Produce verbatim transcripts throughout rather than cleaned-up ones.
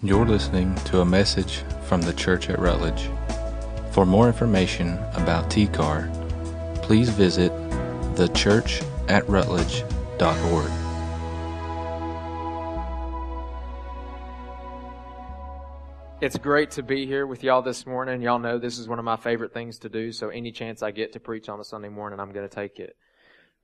You're listening to a message from The Church at Rutledge. For more information about T C A R, please visit the church at rutledge dot org. It's great to be here with y'all this morning. Y'all know this is one of my favorite things to do, so any chance I get to preach on a Sunday morning, I'm going to take it.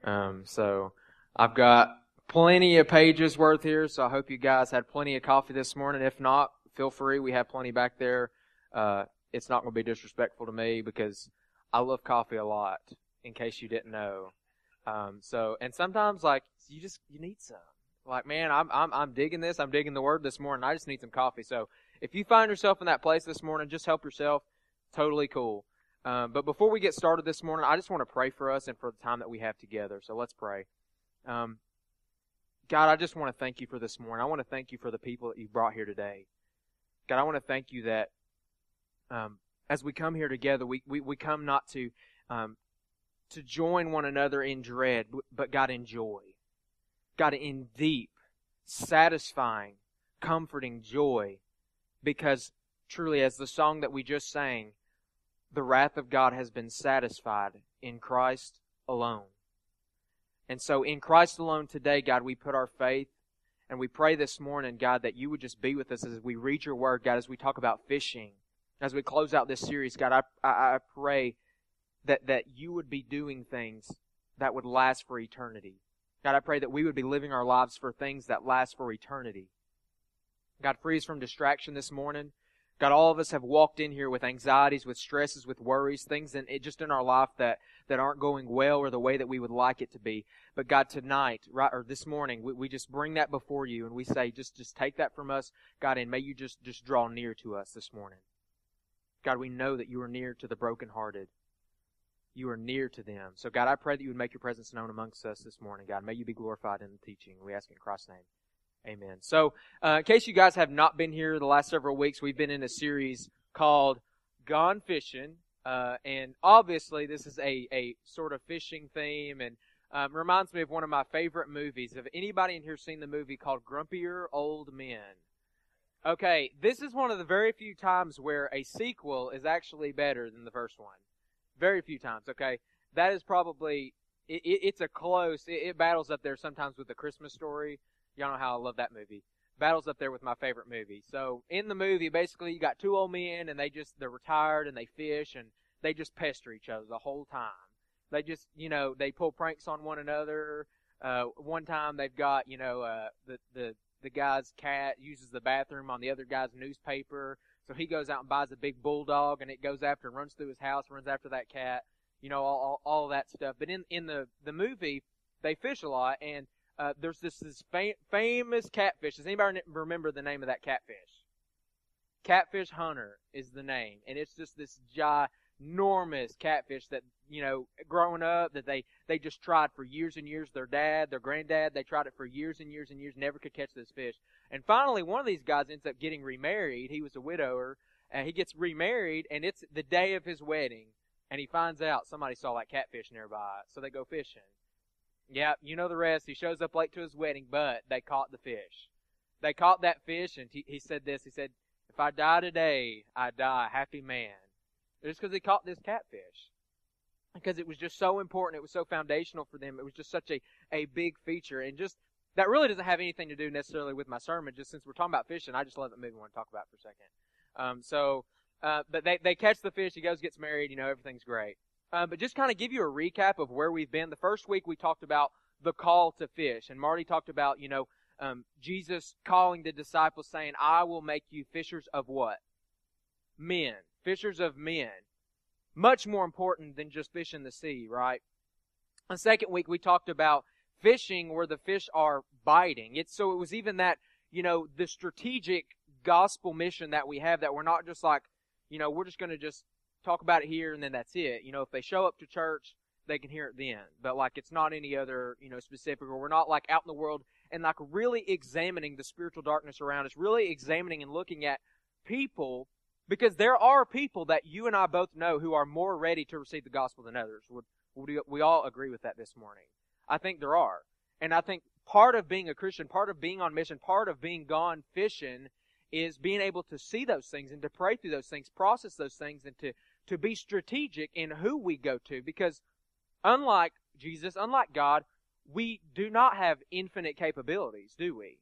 Um, so I've got plenty of pages worth here, so I hope you guys had plenty of coffee this morning. If not, feel free. We have plenty back there. Uh, it's not going to be disrespectful to me because I love coffee a lot, in case you didn't know. Um, so, and sometimes, like, you just, you need some. Like, man, I'm, I'm, I'm digging this. I'm digging the word this morning. I just need some coffee. So if you find yourself in that place this morning, just help yourself. Totally cool. Um, but before we get started this morning, I just want to pray for us and for the time that we have together. So let's pray. Um, God, I just want to thank you for this morning. I want to thank you for the people that you brought here today. God, I want to thank you that um, as we come here together, we we, we come not to um, to join one another in dread, but God, in joy. God, in deep, satisfying, comforting joy, because truly, as the song that we just sang, the wrath of God has been satisfied in Christ alone. And so in Christ alone today, God, we put our faith, and we pray this morning, God, that you would just be with us as we read your word, God, as we talk about fishing, as we close out this series. God, I I, I pray that, that you would be doing things that would last for eternity. God, I pray that we would be living our lives for things that last for eternity. God, free us from distraction this morning. God, all of us have walked in here with anxieties, with stresses, with worries, things in, it, just in our life that, that aren't going well or the way that we would like it to be. But God, tonight, right, or this morning, we, we just bring that before you and we say, just, just take that from us, God, and may you just, just draw near to us this morning. God, we know that you are near to the brokenhearted. You are near to them. So God, I pray that you would make your presence known amongst us this morning, God. May you be glorified in the teaching. We ask in Christ's name. Amen. So, uh, in case you guys have not been here the last several weeks, we've been in a series called Gone Fishing. Uh, and obviously this is a, a sort of fishing theme, and um, reminds me of one of my favorite movies. Have anybody in here seen the movie called Grumpier Old Men? Okay, this is one of the very few times where a sequel is actually better than the first one. Very few times, okay? That is probably, it, it, it's a close, it, it battles up there sometimes with The Christmas Story. Y'all know how I love that movie. Battles up there with my favorite movie. So in the movie, basically, you got two old men, and they just, they're retired, and they fish, and they just pester each other the whole time. They just, you know, they pull pranks on one another. Uh, one time they've got, you know, uh, the, the, the guy's cat uses the bathroom on the other guy's newspaper. So he goes out and buys a big bulldog, and it goes after and runs through his house, runs after that cat, you know, all, all, all that stuff. But in, in the, the movie, they fish a lot, and Uh, there's this, this fam- famous catfish. Does anybody remember the name of that catfish? Catfish Hunter is the name. And it's just this ginormous catfish that, you know, growing up, that they, they just tried for years and years. Their dad, their granddad, they tried it for years and years and years, never could catch this fish. And finally, one of these guys ends up getting remarried. He was a widower. And he gets remarried, and it's the day of his wedding. And he finds out somebody saw that catfish nearby. So they go fishing. Yeah, you know the rest. He shows up late to his wedding, but they caught the fish. They caught that fish, and he, he said this. He said, if I die today, I die a happy man. Just because he caught this catfish. Because it was just so important. It was so foundational for them. It was just such a, a big feature. And just, that really doesn't have anything to do necessarily with my sermon. Just since we're talking about fishing, I just love that movie I want to talk about for a second. Um, so, uh, but they, they catch the fish. He goes, gets married. You know, everything's great. Uh, but just kind of give you a recap of where we've been. The first week we talked about the call to fish. And Marty talked about, you know, um, Jesus calling the disciples saying, I will make you fishers of what? Men. Fishers of men. Much more important than just fishing the sea, right? The second week we talked about fishing where the fish are biting. It's, so it was even that, you know, the strategic gospel mission that we have, that we're not just like, you know, we're just going to just talk about it here and then that's it. You know, if they show up to church, they can hear it then. But like, it's not any other, you know, specific, or we're not like out in the world and like really examining the spiritual darkness around us, really examining and looking at people, because there are people that you and I both know who are more ready to receive the gospel than others. Would we all agree with that this morning? I think there are. And I think part of being a Christian, part of being on mission, part of being gone fishing is being able to see those things and to pray through those things, process those things, and to, to be strategic in who we go to. Because unlike Jesus, unlike God, we do not have infinite capabilities, do we?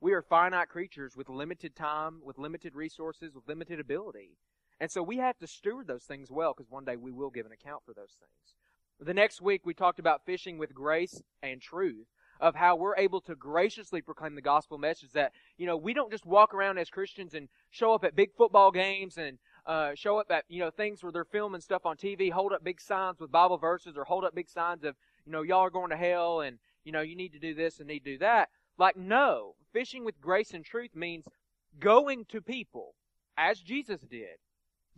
We are finite creatures with limited time, with limited resources, with limited ability. And so we have to steward those things well, because one day we will give an account for those things. The next week we talked about fishing with grace and truth, of how we're able to graciously proclaim the gospel message that, you know, we don't just walk around as Christians and show up at big football games and uh, show up at, you know, things where they're filming stuff on T V, hold up big signs with Bible verses or hold up big signs of, you know, y'all are going to hell and, you know, you need to do this and need to do that. Like, no, fishing with grace and truth means going to people, as Jesus did,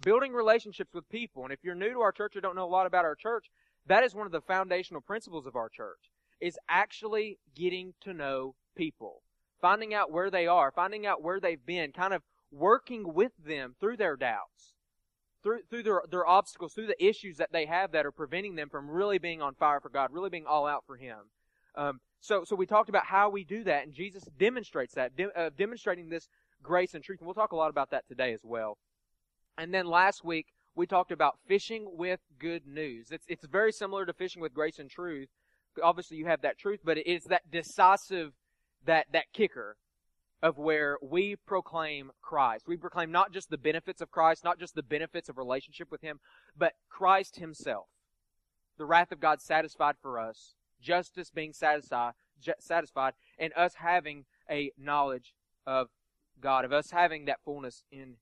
building relationships with people. And if you're new to our church or don't know a lot about our church, that is one of the foundational principles of our church, is actually getting to know people, finding out where they are, finding out where they've been, kind of working with them through their doubts, through through their, their obstacles, through the issues that they have that are preventing them from really being on fire for God, really being all out for Him. Um, So so we talked about how we do that, and Jesus demonstrates that, de- uh, demonstrating this grace and truth. And we'll talk a lot about that today as well. And then last week, we talked about fishing with good news. It's it's very similar to fishing with grace and truth. Obviously, you have that truth, but it's that decisive, that, that kicker of where we proclaim Christ. We proclaim not just the benefits of Christ, not just the benefits of relationship with Him, but Christ Himself, the wrath of God satisfied for us, justice being satisfied, satisfied, and us having a knowledge of God, of us having that fullness in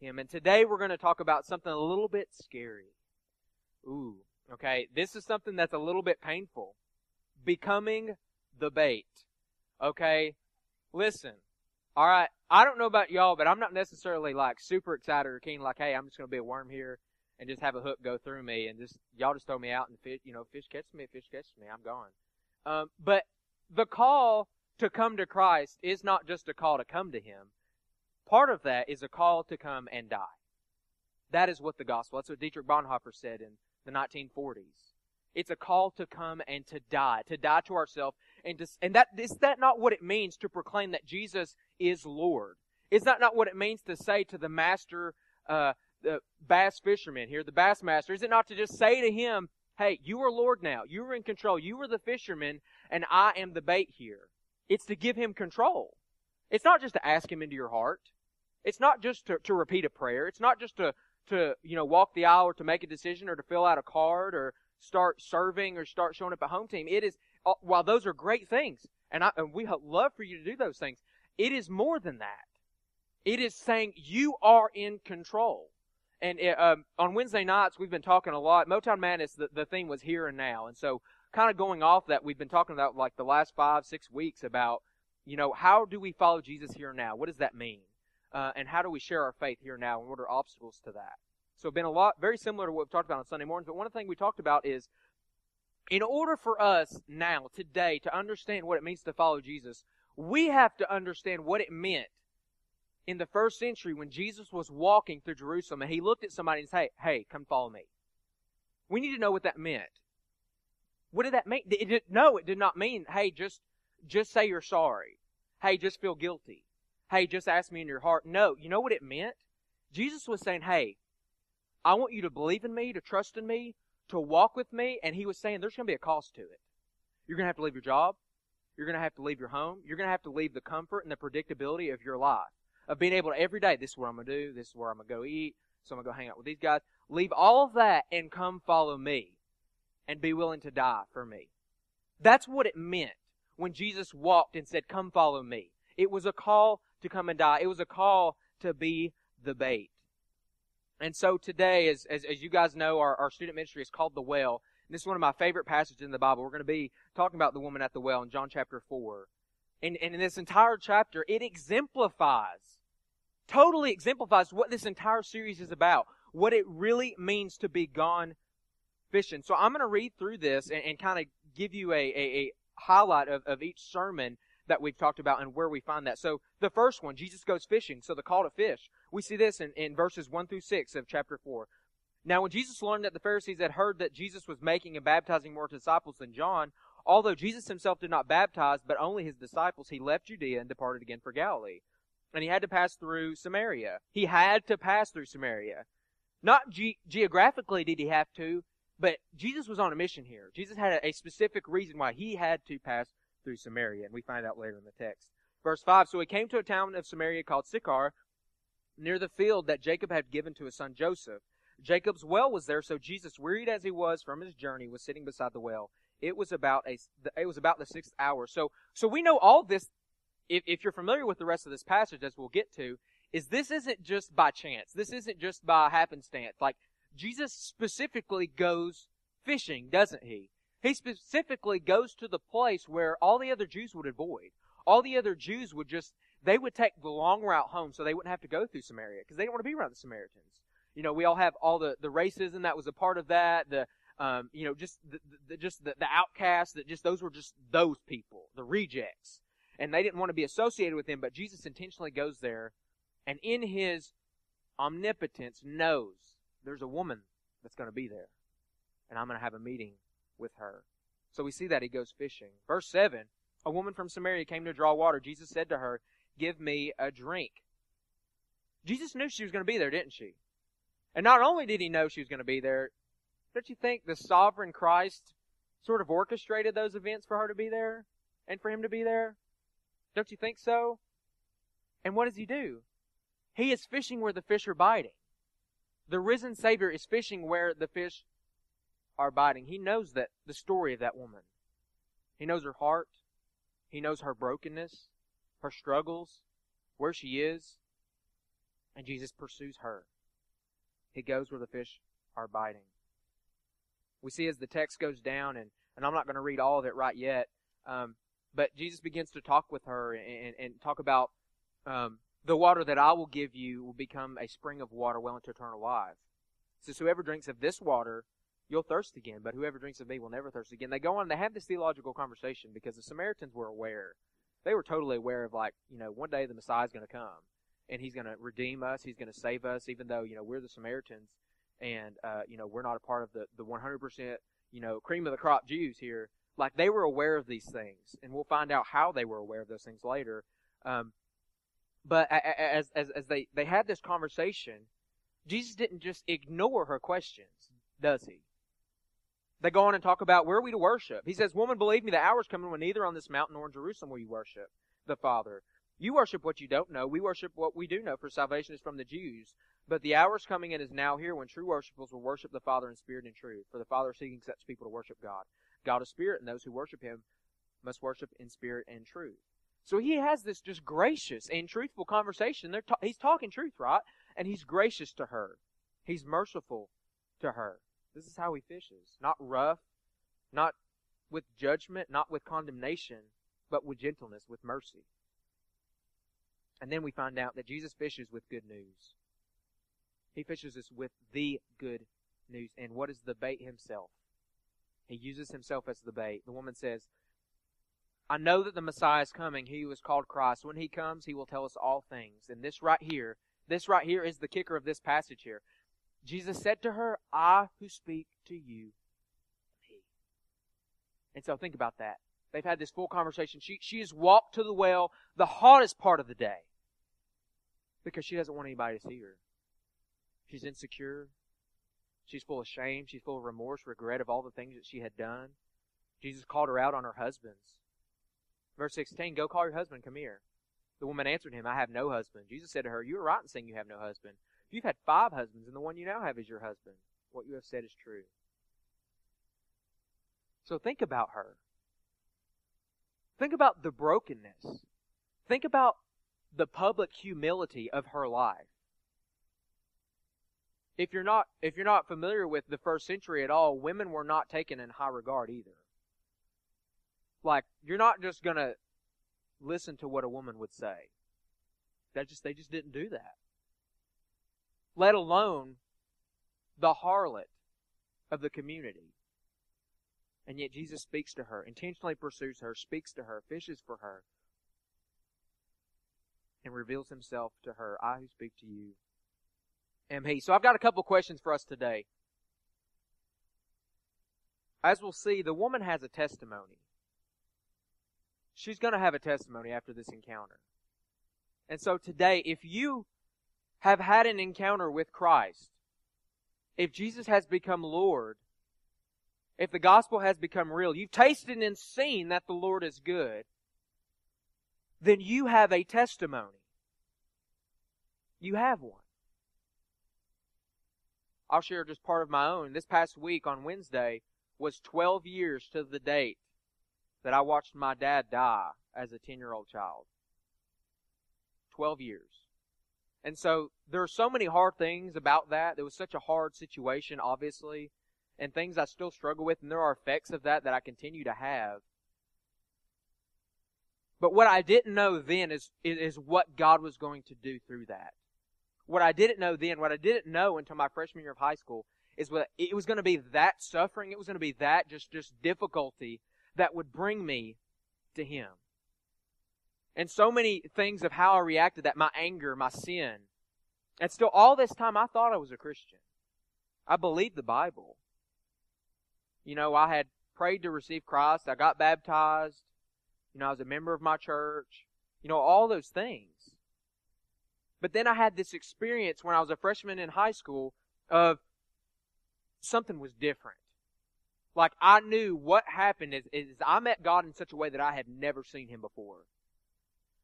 Him. And today we're going to talk about something a little bit scary. Ooh, okay, this is something that's a little bit painful. Becoming the bait. Okay, listen, all right, I don't know about y'all, but I'm not necessarily like super excited or keen, like, hey, I'm just going to be a worm here and just have a hook go through me, and just y'all just throw me out and fish, you know, fish catches me, fish catches me, I'm gone. Um, but the call to come to Christ is not just a call to come to Him. Part of that is a call to come and die. That is what the gospel, that's what Dietrich Bonhoeffer said in the nineteen forties. It's a call to come and to die, to die to ourselves, and to, and that is that not what it means to proclaim that Jesus is Lord? Is that not what it means to say to the master, uh, the bass fisherman here, the bass master, is it not to just say to him, hey, you are Lord now, you are in control, you are the fisherman, and I am the bait here? It's to give him control. It's not just to ask him into your heart. It's not just to, to repeat a prayer. It's not just to, to, you know, walk the aisle or to make a decision or to fill out a card or start serving or start showing up at home team. It is, while those are great things, and, I, and we love for you to do those things, it is more than that. It is saying you are in control. And um, on Wednesday nights, we've been talking a lot. Motown Madness, the, the theme was here and now. And so kind of going off that, we've been talking about like the last five, six weeks about, you know, how do we follow Jesus here and now? What does that mean? Uh, and how do we share our faith here and now? And what are obstacles to that? So it's been a lot, very similar to what we've talked about on Sunday mornings. But one of the things we talked about is, in order for us now, today, to understand what it means to follow Jesus, we have to understand what it meant in the first century, when Jesus was walking through Jerusalem, and he looked at somebody and said, hey, hey, come follow me. We need to know what that meant. What did that mean? It did, no, it did not mean, hey, just, just say you're sorry. Hey, just feel guilty. Hey, just ask me in your heart. No, you know what it meant? Jesus was saying, hey, I want you to believe in me, to trust in me, to walk with me. And he was saying there's going to be a cost to it. You're going to have to leave your job. You're going to have to leave your home. You're going to have to leave the comfort and the predictability of your life, of being able to every day, this is what I'm going to do, this is where I'm going to go eat, so I'm going to go hang out with these guys. Leave all of that and come follow me and be willing to die for me. That's what it meant when Jesus walked and said, come follow me. It was a call to come and die. It was a call to be the bait. And so today, as as, as you guys know, our, our student ministry is called The Well. And this is one of my favorite passages in the Bible. We're going to be talking about the woman at the well in John chapter four. And, and in this entire chapter, it exemplifies, totally exemplifies what this entire series is about, what it really means to be gone fishing. So I'm going to read through this and, and kind of give you a, a, a highlight of, of each sermon that we've talked about and where we find that. So the first one, Jesus goes fishing, so the call to fish. We see this in, in verses one through six of chapter four. Now when Jesus learned that the Pharisees had heard that Jesus was making and baptizing more disciples than John, although Jesus himself did not baptize, but only his disciples, he left Judea and departed again for Galilee. and he had to pass through Samaria. He had to pass through Samaria. Not ge- geographically did he have to, but Jesus was on a mission here. Jesus had a, a specific reason why he had to pass through Samaria, and we find out later in the text. Verse five, so he came to a town of Samaria called Sychar, near the field that Jacob had given to his son Joseph. Jacob's well was there, so Jesus, wearied as he was from his journey, was sitting beside the well. It was about a, it was about the sixth hour. So, so we know all this, if, if you're familiar with the rest of this passage, as we'll get to, is this isn't just by chance. This isn't just by happenstance. Like, Jesus specifically goes fishing, doesn't he? He specifically goes to the place where all the other Jews would avoid. All the other Jews would just, they would take the long route home so they wouldn't have to go through Samaria because they didn't want to be around the Samaritans. You know, we all have all the, the racism that was a part of that, the, um, you know, just the, the just the, the outcasts, that just those were just those people, the rejects. And they didn't want to be associated with them, but Jesus intentionally goes there and in his omnipotence knows there's a woman that's going to be there, and I'm going to have a meeting with her. So we see that he goes fishing. Verse seven, a woman from Samaria came to draw water. Jesus said to her, give me a drink. Jesus knew she was going to be there, didn't she? And not only did he know she was going to be there, don't you think the sovereign Christ sort of orchestrated those events for her to be there and for him to be there? Don't you think so? And what does he do? He is fishing where the fish are biting. The risen Savior is fishing where the fish are biting. He knows that the story of that woman. He knows her heart. He knows her brokenness, her struggles, where she is. And Jesus pursues her. He goes where the fish are biting. We see as the text goes down, and, and I'm not going to read all of it right yet, um, but Jesus begins to talk with her and, and talk about um, the water that I will give you will become a spring of water well into eternal life. It says, whoever drinks of this water, you'll thirst again, but whoever drinks of me will never thirst again. They go on, they have this theological conversation because the Samaritans were aware. They were totally aware of, like, you know, one day the Messiah's going to come. And he's going to redeem us. He's going to save us, even though, you know, we're the Samaritans. And, uh, you know, we're not a part of the, the one hundred percent, you know, cream of the crop Jews here. Like, they were aware of these things. And we'll find out how they were aware of those things later. Um, but as as, as they, they had this conversation, Jesus didn't just ignore her questions, does he? They go on and talk about, where are we to worship? He says, woman, believe me, the hour's coming when neither on this mountain nor in Jerusalem will you worship the Father. You worship what you don't know. We worship what we do know, for salvation is from the Jews. But the hour is coming and is now here when true worshipers will worship the Father in spirit and truth. For the Father is seeking such people to worship God. God is spirit, and those who worship him must worship in spirit and truth. So he has this just gracious and truthful conversation. They're ta- he's talking truth, right? And he's gracious to her. He's merciful to her. This is how he fishes. Not rough, not with judgment, not with condemnation, but with gentleness, with mercy. And then we find out that Jesus fishes with good news. He fishes us with the good news. And what is the bait himself? He uses himself as the bait. The woman says, I know that the Messiah is coming. He who is called Christ. When he comes, he will tell us all things. And this right here, this right here is the kicker of this passage here. Jesus said to her, I who speak to you, he. And so think about that. They've had this full conversation. She, she has walked to the well, the hottest part of the day. Because she doesn't want anybody to see her. She's insecure. She's full of shame. She's full of remorse, regret of all the things that she had done. Jesus called her out on her husbands. Verse sixteen, go call your husband, come here. The woman answered him, I have no husband. Jesus said to her, you are right in saying you have no husband. You've had five husbands, and the one you now have is your husband. What you have said is true. So think about her. Think about the brokenness. Think about the public humility of her life. If you're not, if you're not familiar with the first century at all, women were not taken in high regard either. Like, you're not just going to listen to what a woman would say. That just, they just didn't do that. Let alone the harlot of the community. And yet Jesus speaks to her, intentionally pursues her, speaks to her, fishes for her, and reveals himself to her. I who speak to you am he. So I've got a couple questions for us today. As we'll see, the woman has a testimony. She's going to have a testimony after this encounter. And so today, if you have had an encounter with Christ, if Jesus has become Lord, if the gospel has become real, you've tasted and seen that the Lord is good, then you have a testimony. You have one. I'll share just part of my own. This past week on Wednesday was twelve years to the date that I watched my dad die as a ten-year-old child. twelve years. And so there are so many hard things about that. It was such a hard situation, obviously, and things I still struggle with, and there are effects of that that I continue to have. But what I didn't know then is, is what God was going to do through that. What I didn't know then, what I didn't know until my freshman year of high school, is what it was going to be that suffering, it was going to be that just, just difficulty that would bring me to Him. And so many things of how I reacted, that my anger, my sin. And still all this time I thought I was a Christian. I believed the Bible. You know, I had prayed to receive Christ. I got baptized. You know, I was a member of my church. You know, all those things. But then I had this experience when I was a freshman in high school of something was different. Like, I knew what happened is, is I met God in such a way that I had never seen Him before.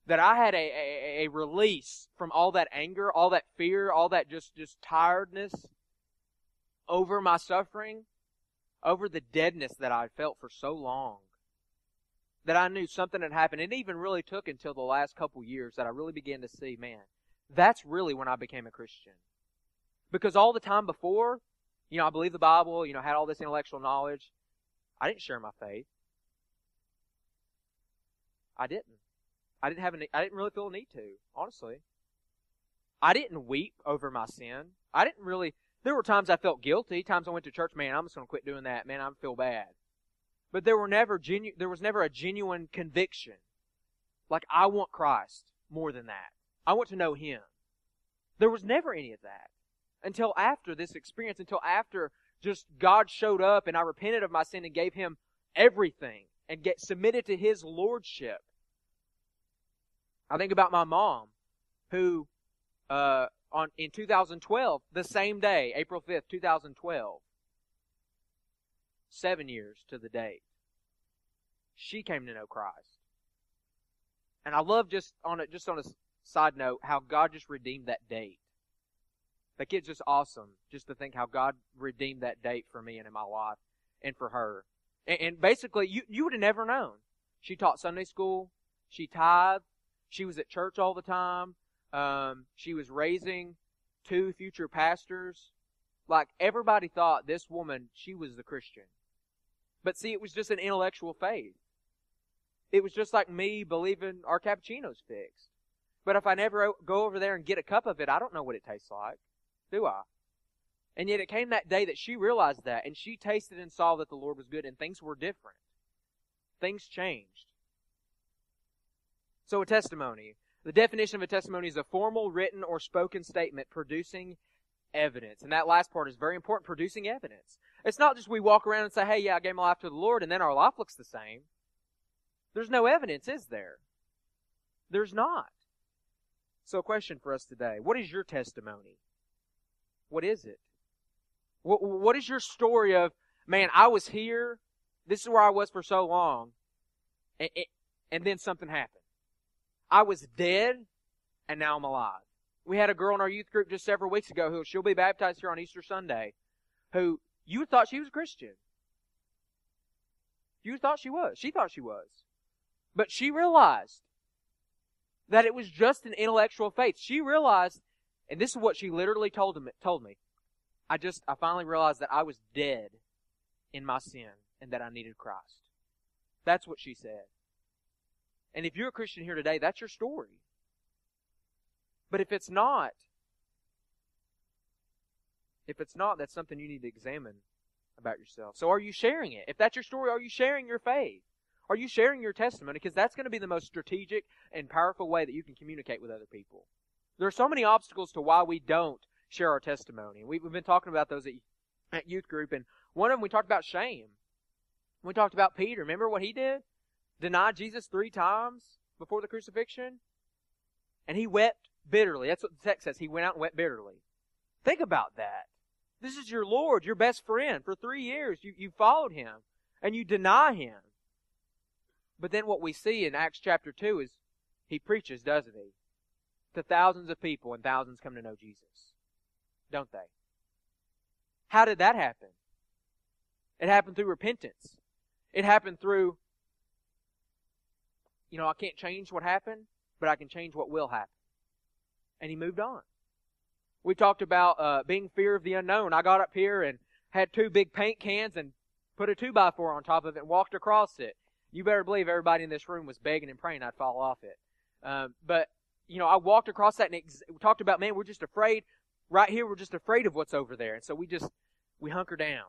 That I had a, a, a release from all that anger, all that fear, all that just, just tiredness over my suffering, over the deadness that I felt for so long. That I knew something had happened. It even really took until the last couple years that I really began to see, man, that's really when I became a Christian. Because all the time before, you know, I believed the Bible, you know, had all this intellectual knowledge. I didn't share my faith. I didn't. I didn't have any, I didn't really feel a need to, honestly. I didn't weep over my sin. I didn't really, there were times I felt guilty, times I went to church, man, I'm just going to quit doing that. Man, I feel bad. But there were never genu- there was never a genuine conviction. Like, I want Christ more than that. I want to know Him. There was never any of that until after this experience, until after just God showed up and I repented of my sin and gave Him everything and get submitted to His lordship. I think about my mom, who uh, on in two thousand twelve, the same day, April fifth, two thousand twelve, seven years to the date, she came to know Christ. And I love just on a, just on a side note how God just redeemed that date. Like, it's just awesome just to think how God redeemed that date for me and in my life and for her. And, and basically, you, you would have never known. She taught Sunday school. She tithed. She was at church all the time. Um, she was raising two future pastors. Like, everybody thought this woman, she was the Christian. But see, it was just an intellectual faith. It was just like me believing our cappuccino's fixed. But if I never go over there and get a cup of it, I don't know what it tastes like, do I? And yet it came that day that she realized that, and she tasted and saw that the Lord was good, and things were different. Things changed. So a testimony. The definition of a testimony is a formal, written, or spoken statement producing evidence. And that last part is very important, producing evidence. It's not just we walk around and say, hey, yeah, I gave my life to the Lord, and then our life looks the same. There's no evidence, is there? There's not. So a question for us today. What is your testimony? What is it? What, what is your story of, man, I was here, this is where I was for so long, and, and then something happened. I was dead, and now I'm alive. We had a girl in our youth group just several weeks ago who she'll be baptized here on Easter Sunday, who you thought she was a Christian. You thought she was. She thought she was. But she realized that it was just an intellectual faith. She realized, and this is what she literally told him, told me, I just, I finally realized that I was dead in my sin and that I needed Christ. That's what she said. And if you're a Christian here today, that's your story. But if it's not, if it's not, that's something you need to examine about yourself. So are you sharing it? If that's your story, are you sharing your faith? Are you sharing your testimony? Because that's going to be the most strategic and powerful way that you can communicate with other people. There are so many obstacles to why we don't share our testimony. We've been talking about those at, at youth group, and one of them we talked about shame. We talked about Peter. Remember what he did? Denied Jesus three times before the crucifixion. And he wept bitterly. That's what the text says. He went out and wept bitterly. Think about that. This is your Lord, your best friend. For three years, you, you followed him, and you deny him. But then what we see in Acts chapter two is he preaches, doesn't he? To thousands of people, and thousands come to know Jesus. Don't they? How did that happen? It happened through repentance. It happened through, you know, I can't change what happened, but I can change what will happen. And he moved on. We talked about uh, being fear of the unknown. I got up here and had two big paint cans and put a two by four on top of it and walked across it. You better believe everybody in this room was begging and praying I'd fall off it. Um, but, you know, I walked across that and ex- we talked about, man, we're just afraid. Right here, we're just afraid of what's over there. And so we just, we hunker down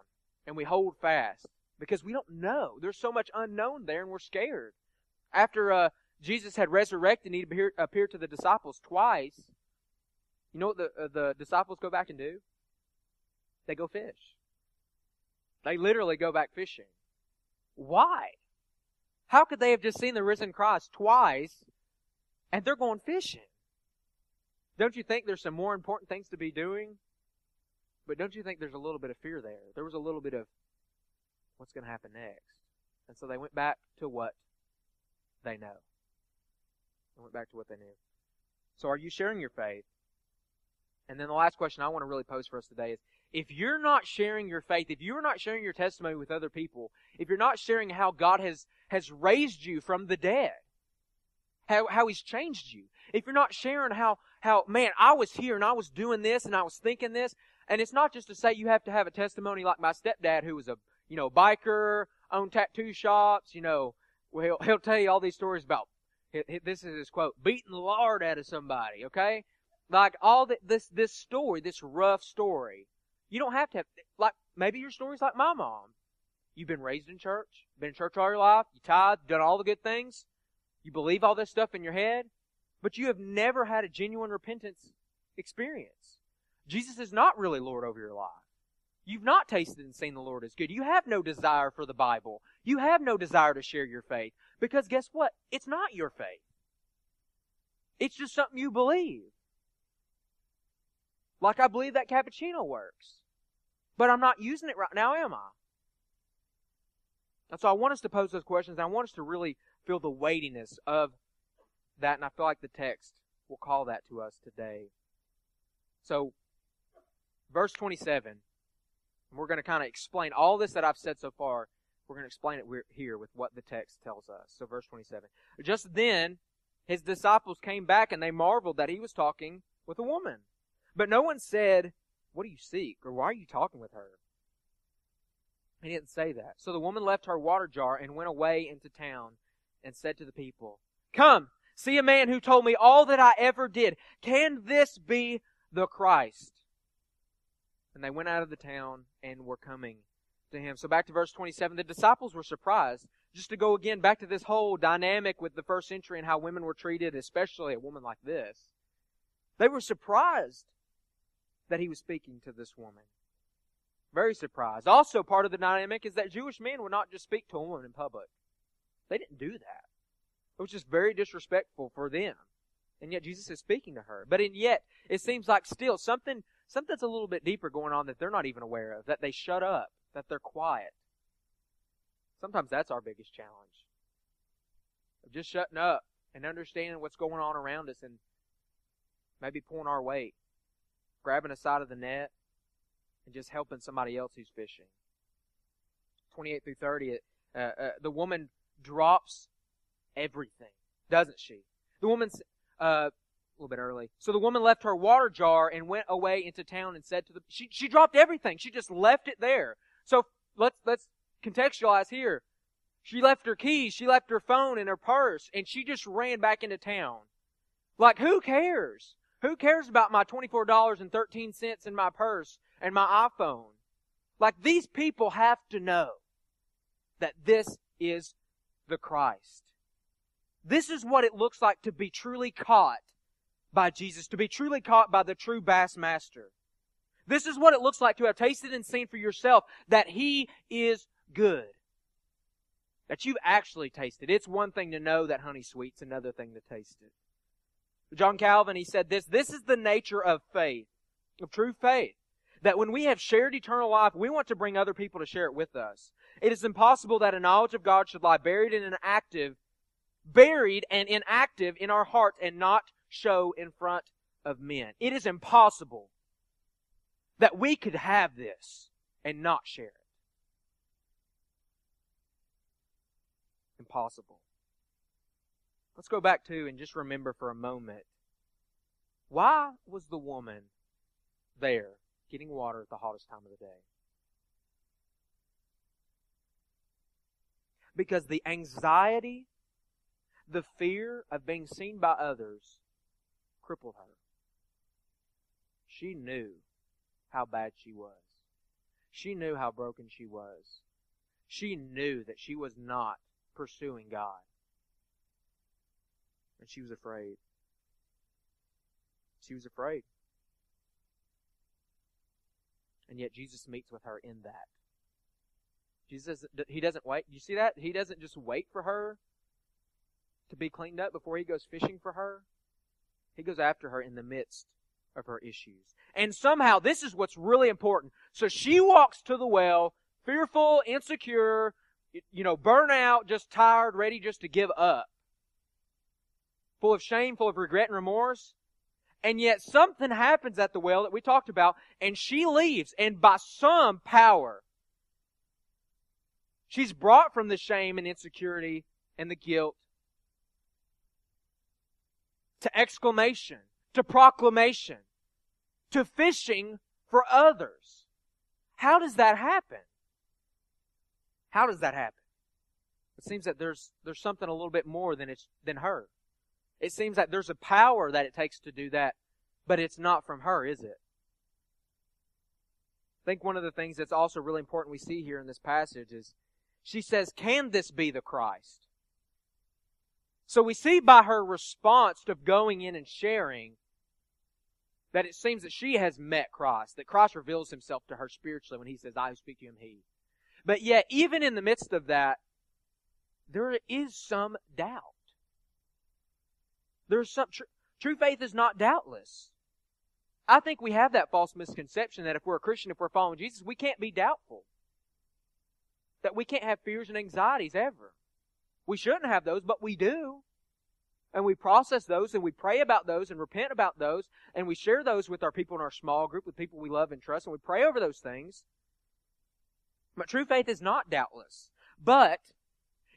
and we hold fast because we don't know. There's so much unknown there and we're scared. After uh, Jesus had resurrected and he appeared to the disciples twice, you know what the, uh, the disciples go back and do? They go fish. They literally go back fishing. Why? How could they have just seen the risen Christ twice and they're going fishing? Don't you think there's some more important things to be doing? But don't you think there's a little bit of fear there? There was a little bit of what's going to happen next. And so they went back to what they know. They went back to what they knew. So are you sharing your faith? And then the last question I want to really pose for us today is, if you're not sharing your faith, if you're not sharing your testimony with other people, if you're not sharing how God has, has raised you from the dead, how, how he's changed you, if you're not sharing how, how, man, I was here and I was doing this and I was thinking this, and it's not just to say you have to have a testimony like my stepdad who was a, you know, biker, owned tattoo shops, you know, well, he'll, he'll tell you all these stories about, this is his quote, beating the lard out of somebody, okay? Like all the, this this story, this rough story, you don't have to have, like maybe your story's like my mom. You've been raised in church, been in church all your life, you tithe, done all the good things, you believe all this stuff in your head, but you have never had a genuine repentance experience. Jesus is not really Lord over your life. You've not tasted and seen the Lord as good. You have no desire for the Bible. You have no desire to share your faith because guess what? It's not your faith. It's just something you believe. Like I believe that cappuccino works. But I'm not using it right now, am I? And so I want us to pose those questions. And I want us to really feel the weightiness of that. And I feel like the text will call that to us today. So, verse twenty-seven. And we're going to kind of explain all this that I've said so far. We're going to explain it here with what the text tells us. So, verse twenty-seven. Just then, his disciples came back and they marveled that he was talking with a woman. But no one said, "What do you seek?" or "Why are you talking with her?" He didn't say that. So the woman left her water jar and went away into town and said to the people, "Come, see a man who told me all that I ever did. Can this be the Christ?" And they went out of the town and were coming to him. So back to verse twenty-seven. The disciples were surprised. Just to go again back to this whole dynamic with the first century and how women were treated, especially a woman like this. They were surprised that he was speaking to this woman. Very surprised. Also, part of the dynamic is that Jewish men would not just speak to a woman in public. They didn't do that. It was just very disrespectful for them. And yet Jesus is speaking to her. But and yet, it seems like still something, something's a little bit deeper going on that they're not even aware of, that they shut up, that they're quiet. Sometimes that's our biggest challenge. Just shutting up and understanding what's going on around us and maybe pulling our weight, grabbing a side of the net, and just helping somebody else who's fishing. twenty-eight through thirty, uh, uh, the woman drops everything, doesn't she? The woman's uh, a little bit early. So the woman left her water jar and went away into town and said to the she she dropped everything. She just left it there. So let's let's contextualize here. She left her keys, she left her phone and her purse, and she just ran back into town. Like who cares? Who cares about my twenty-four dollars and thirteen cents in my purse and my iPhone? Like, these people have to know that this is the Christ. This is what it looks like to be truly caught by Jesus, to be truly caught by the true bass master. This is what it looks like to have tasted and seen for yourself that he is good, that you've actually tasted. It's one thing to know that honey sweet's another thing to taste it. John Calvin, he said this, this is the nature of faith, of true faith, that when we have shared eternal life, we want to bring other people to share it with us. It is impossible that a knowledge of God should lie buried and inactive, buried and inactive in our hearts and not show in front of men. It is impossible that we could have this and not share it. Impossible. Let's go back to and just remember for a moment, why was the woman there getting water at the hottest time of the day? Because the anxiety, the fear of being seen by others crippled her. She knew how bad she was. She knew how broken she was. She knew that she was not pursuing God. And she was afraid. She was afraid. And yet Jesus meets with her in that. Jesus, he doesn't wait. You see that? He doesn't just wait for her to be cleaned up before he goes fishing for her. He goes after her in the midst of her issues. And somehow, this is what's really important. So she walks to the well, fearful, insecure, you know, burnout, just tired, ready just to give up. Full of shame, full of regret and remorse. And yet something happens at the well that we talked about, and she leaves. And by some power, she's brought from the shame and insecurity and the guilt to exclamation, to proclamation, to fishing for others. How does that happen? How does that happen? It seems that there's there's something a little bit more than it's than her. It seems that there's a power that it takes to do that, but it's not from her, is it? I think one of the things that's also really important we see here in this passage is she says, can this be the Christ? So we see by her response to going in and sharing that it seems that she has met Christ, that Christ reveals himself to her spiritually when he says, I who speak to you am he. But yet, even in the midst of that, there is some doubt. There's some tr- true faith is not doubtless. I think we have that false misconception that if we're a Christian, if we're following Jesus, we can't be doubtful. That we can't have fears and anxieties ever. We shouldn't have those, but we do. And we process those, and we pray about those, and repent about those, and we share those with our people in our small group, with people we love and trust, and we pray over those things. But true faith is not doubtless. But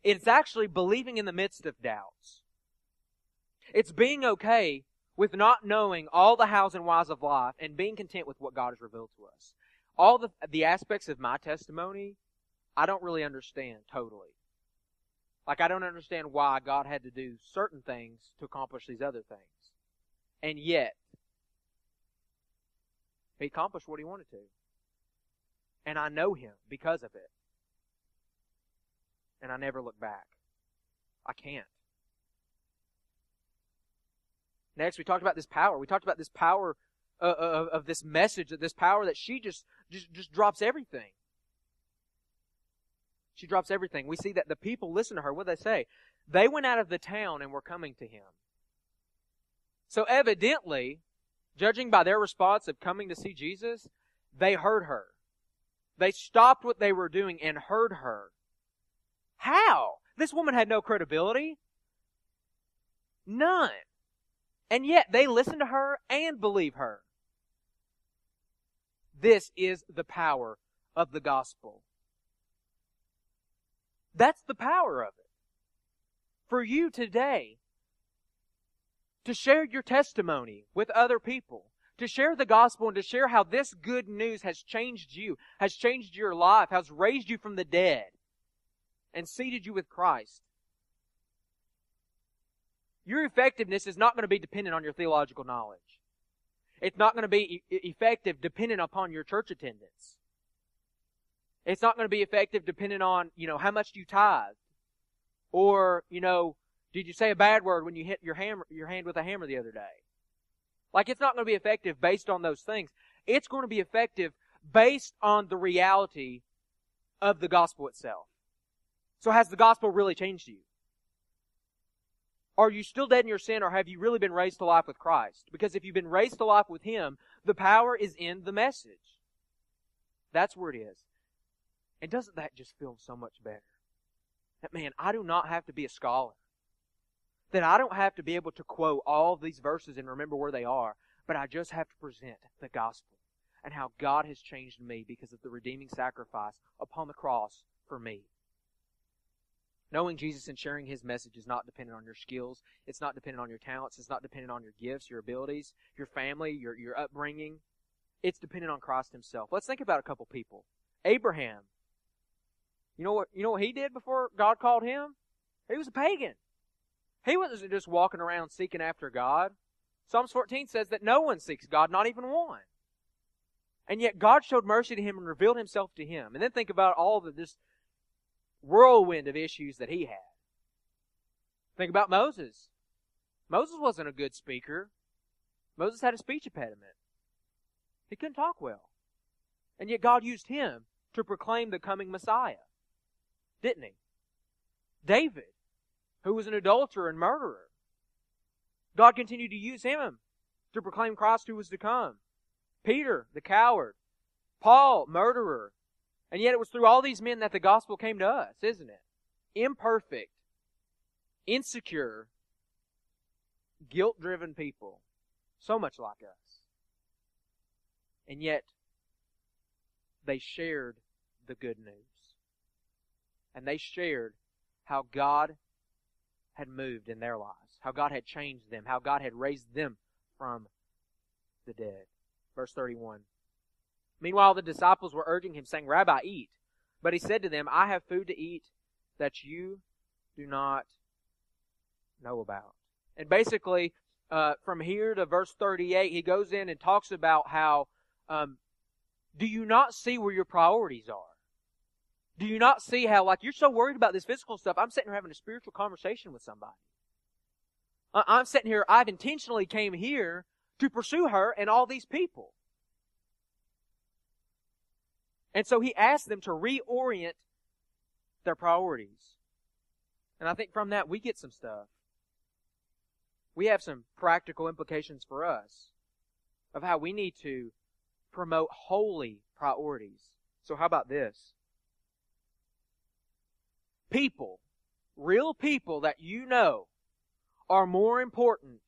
it's actually believing in the midst of doubts. It's being okay with not knowing all the hows and whys of life and being content with what God has revealed to us. All the, the aspects of my testimony, I don't really understand totally. Like, I don't understand why God had to do certain things to accomplish these other things. And yet, he accomplished what he wanted to. And I know him because of it. And I never look back. I can't. Next, we talked about this power. We talked about this power uh, of, of this message, of this power that she just, just just drops everything. She drops everything. We see that the people listen to her. What did they say? They went out of the town and were coming to him. So evidently, judging by their response of coming to see Jesus, they heard her. They stopped what they were doing and heard her. How? This woman had no credibility. None. And yet, they listen to her and believe her. This is the power of the gospel. That's the power of it. For you today, to share your testimony with other people, to share the gospel and to share how this good news has changed you, has changed your life, has raised you from the dead, and seated you with Christ. Your effectiveness is not going to be dependent on your theological knowledge. It's not going to be e- effective dependent upon your church attendance. It's not going to be effective dependent on, you know, how much do you tithe? Or, you know, did you say a bad word when you hit your hammer, your hand with a hammer the other day? Like, it's not going to be effective based on those things. It's going to be effective based on the reality of the gospel itself. So has the gospel really changed you? Are you still dead in your sin, or have you really been raised to life with Christ? Because if you've been raised to life with Him, the power is in the message. That's where it is. And doesn't that just feel so much better? That, man, I do not have to be a scholar. That I don't have to be able to quote all these verses and remember where they are, but I just have to present the gospel and how God has changed me because of the redeeming sacrifice upon the cross for me. Knowing Jesus and sharing His message is not dependent on your skills. It's not dependent on your talents. It's not dependent on your gifts, your abilities, your family, your, your upbringing. It's dependent on Christ Himself. Let's think about a couple people. Abraham. You know what, you know what he did before God called him? He was a pagan. He wasn't just walking around seeking after God. Psalms fourteen says that no one seeks God, not even one. And yet God showed mercy to him and revealed Himself to him. And then think about all the this whirlwind of issues that he had. Think about Moses. Moses wasn't a good speaker. Moses had a speech impediment. He couldn't talk well. And yet God used him to proclaim the coming Messiah. Didn't He? David, who was an adulterer and murderer. God continued to use him to proclaim Christ who was to come. Peter, the coward. Paul, murderer. And yet it was through all these men that the gospel came to us, isn't it? Imperfect, insecure, guilt-driven people. So much like us. And yet, they shared the good news. And they shared how God had moved in their lives, how God had changed them, how God had raised them from the dead. Verse thirty-one. Meanwhile, the disciples were urging Him, saying, "Rabbi, eat." But He said to them, "I have food to eat that you do not know about." And basically, uh, from here to verse thirty-eight, He goes in and talks about how, um, do you not see where your priorities are? Do you not see how, like, you're so worried about this physical stuff? I'm sitting here having a spiritual conversation with somebody. I'm sitting here, I've intentionally came here to pursue her and all these people. And so He asked them to reorient their priorities. And I think from that we get some stuff. We have some practical implications for us of how we need to promote holy priorities. So how about this? People, real people that you know are more important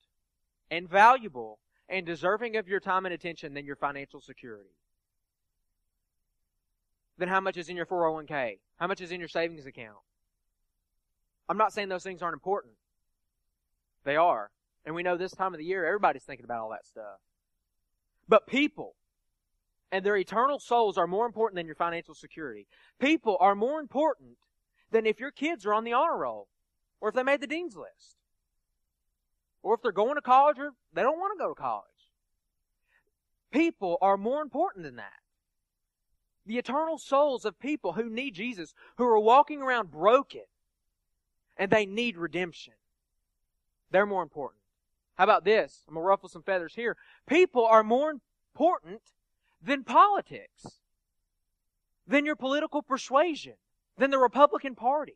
and valuable and deserving of your time and attention than your financial security. Then how much is in your four oh one k? How much is in your savings account? I'm not saying those things aren't important. They are. And we know this time of the year, everybody's thinking about all that stuff. But people and their eternal souls are more important than your financial security. People are more important than if your kids are on the honor roll, or if they made the dean's list, or if they're going to college or they don't want to go to college. People are more important than that. The eternal souls of people who need Jesus, who are walking around broken, and they need redemption. They're more important. How about this? I'm going to ruffle some feathers here. People are more important than politics, than your political persuasion, than the Republican Party.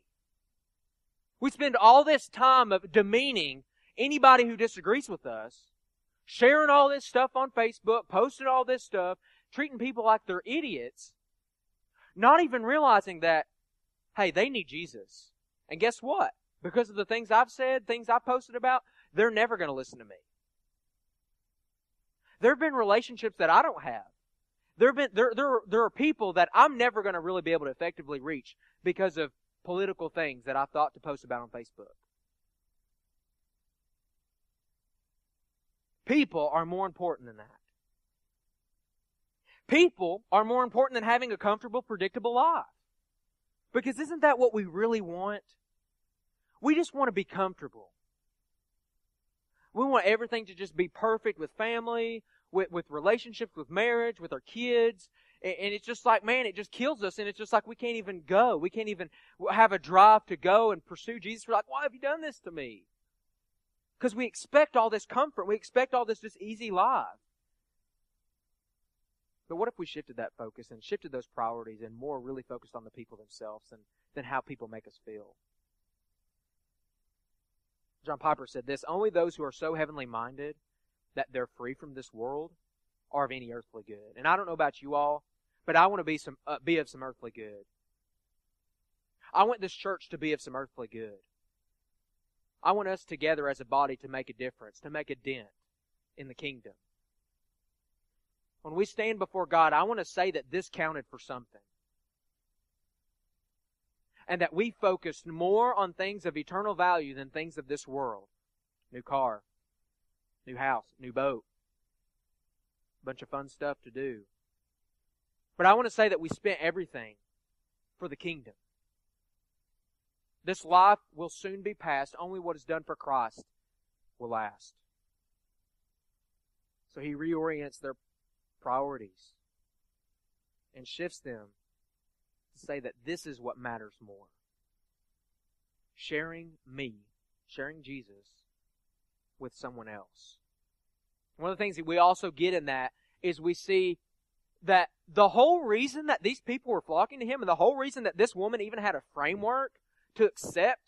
We spend all this time of demeaning anybody who disagrees with us, sharing all this stuff on Facebook, posting all this stuff, treating people like they're idiots, not even realizing that, hey, they need Jesus. And guess what? Because of the things I've said, things I've posted about, they're never going to listen to me. There have been relationships that I don't have. There have been, there, there, there are people that I'm never going to really be able to effectively reach because of political things that I thought to post about on Facebook. People are more important than that. People are more important than having a comfortable, predictable life. Because isn't that what we really want? We just want to be comfortable. We want everything to just be perfect with family, with, with relationships, with marriage, with our kids. And, and it's just like, man, it just kills us. And it's just like we can't even go. We can't even have a drive to go and pursue Jesus. We're like, why have you done this to me? Because we expect all this comfort. We expect all this just easy life. But what if we shifted that focus and shifted those priorities and more really focused on the people themselves than, than how people make us feel? John Piper said this, "Only those who are so heavenly minded that they're free from this world are of any earthly good." And I don't know about you all, but I want to be some uh, be of some earthly good. I want this church to be of some earthly good. I want us together as a body to make a difference, to make a dent in the kingdom. When we stand before God, I want to say that this counted for something. And that we focused more on things of eternal value than things of this world. New car, new house, new boat, bunch of fun stuff to do. But I want to say that we spent everything for the kingdom. This life will soon be past. Only what is done for Christ will last. So he reorients their priorities and shifts them to say that this is what matters more. Sharing me, sharing Jesus with someone else. One of the things that we also get in that is we see that the whole reason that these people were flocking to him and the whole reason that this woman even had a framework to accept.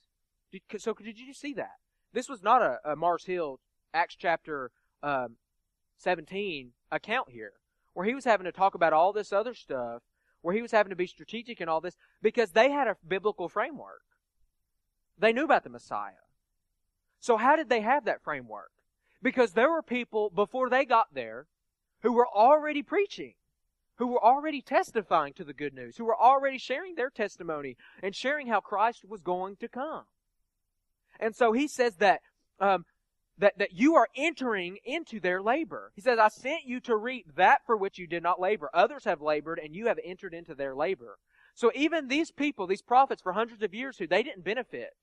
So did you see that? This was not a, a Mars Hill, Acts chapter um, seventeen account here, where he was having to talk about all this other stuff, where he was having to be strategic in all this, because they had a biblical framework. They knew about the Messiah. So how did they have that framework? Because there were people before they got there who were already preaching, who were already testifying to the good news, who were already sharing their testimony and sharing how Christ was going to come. And so he says that um, that, that you are entering into their labor. He says, "I sent you to reap that for which you did not labor. Others have labored, and you have entered into their labor." So even these people, these prophets for hundreds of years who they didn't benefit,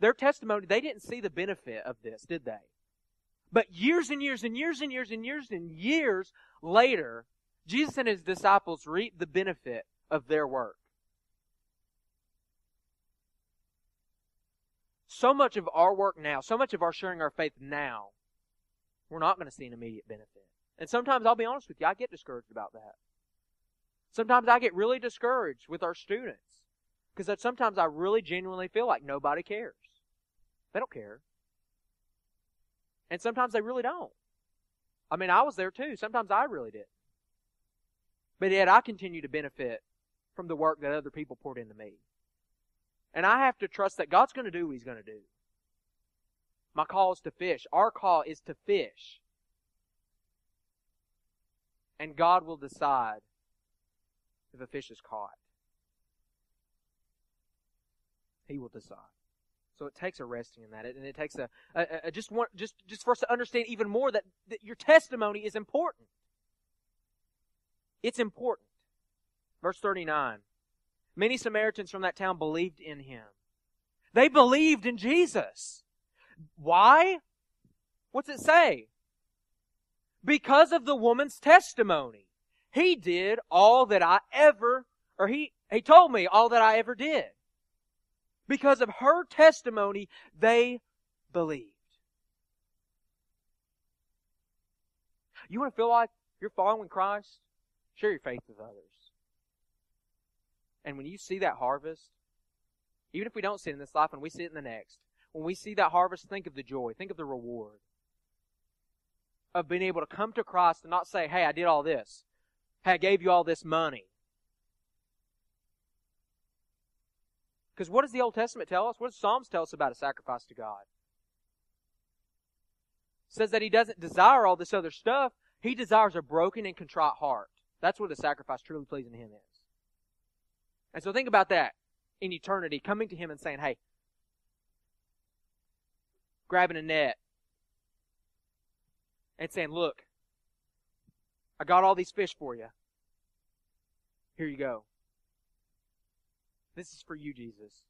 their testimony, they didn't see the benefit of this, did they? But years and years and years and years and years and years later, Jesus and his disciples reap the benefit of their work. So much of our work now, so much of our sharing our faith now, we're not going to see an immediate benefit. And sometimes, I'll be honest with you, I get discouraged about that. Sometimes I get really discouraged with our students because sometimes I really genuinely feel like nobody cares. They don't care. And sometimes they really don't. I mean, I was there too. Sometimes I really did. But yet I continue to benefit from the work that other people poured into me. And I have to trust that God's going to do what he's going to do. My call is to fish. Our call is to fish. And God will decide if a fish is caught. He will decide. So it takes a resting in that. And it takes a, a, a just, want, just, just for us to understand even more that, that your testimony is important. It's important. Verse thirty-nine. Many Samaritans from that town believed in him. They believed in Jesus. Why? What's it say? Because of the woman's testimony. He did all that I ever, or he, he told me all that I ever did. Because of her testimony, they believed. You want to feel like you're following Christ? Share your faith with others. And when you see that harvest, even if we don't see it in this life and we see it in the next, when we see that harvest, think of the joy, think of the reward of being able to come to Christ and not say, "Hey, I did all this. Hey, I gave you all this money." Because what does the Old Testament tell us? What does Psalms tell us about a sacrifice to God? It says that he doesn't desire all this other stuff. He desires a broken and contrite heart. That's what a sacrifice truly pleasing to him is. And so think about that in eternity, coming to him and saying, "Hey," grabbing a net and saying, "Look, I got all these fish for you. Here you go. This is for you, Jesus,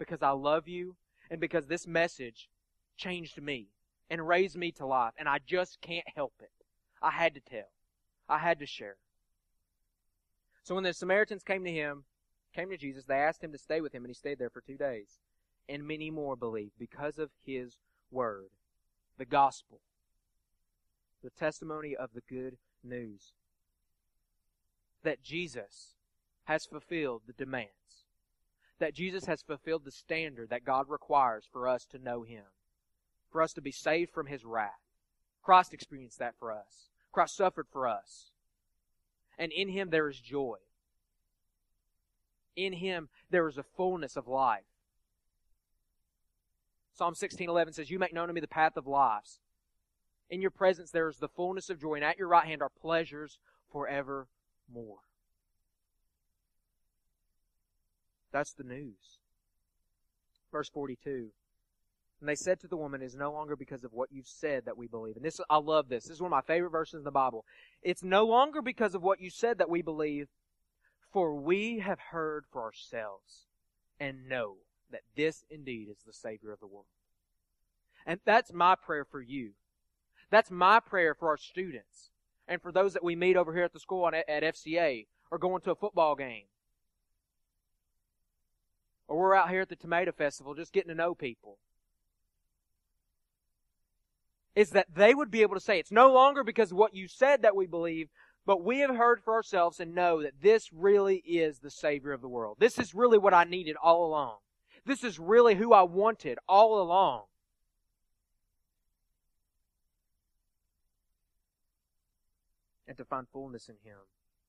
because I love you and because this message changed me and raised me to life, and I just can't help it. I had to tell. I had to share." So when the Samaritans came to him, came to Jesus, they asked him to stay with him, and he stayed there for two days. And many more believed because of his word, the gospel, the testimony of the good news, that Jesus has fulfilled the demands, that Jesus has fulfilled the standard that God requires for us to know him, for us to be saved from his wrath. Christ experienced that for us. Christ suffered for us. And in him there is joy. In him there is a fullness of life. Psalm sixteen eleven says, "You make known to me the path of life. In your presence there is the fullness of joy, and at your right hand are pleasures forevermore." That's the news. Verse forty-two. And they said to the woman, "It is no longer because of what you've said that we believe." And this, I love this. This is one of my favorite verses in the Bible. It's no longer because of what you said that we believe, for we have heard for ourselves and know that this indeed is the Savior of the world. And that's my prayer for you. That's my prayer for our students and for those that we meet over here at the school at F C A or going to a football game. Or we're out here at the Tomato Festival just getting to know people. Is that they would be able to say, it's no longer because of what you said that we believe, but we have heard for ourselves and know that this really is the Savior of the world. This is really what I needed all along. This is really who I wanted all along. And to find fullness in him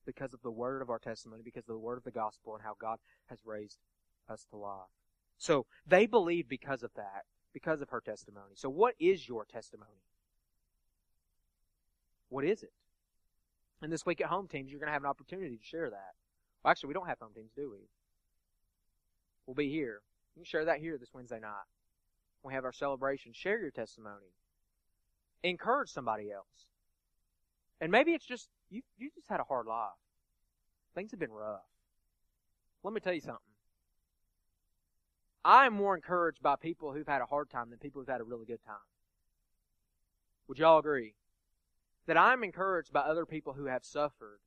because of the word of our testimony, because of the word of the gospel and how God has raised us to life. So they believe because of that. Because of her testimony. So what is your testimony? What is it? And this week at Home Teams, you're going to have an opportunity to share that. Well, actually, we don't have Home Teams, do we? We'll be here. You can share that here this Wednesday night. We have our celebration. Share your testimony. Encourage somebody else. And maybe it's just, you, you just had a hard life. Things have been rough. Let me tell you something. I'm more encouraged by people who've had a hard time than people who've had a really good time. Would y'all agree? That I'm encouraged by other people who have suffered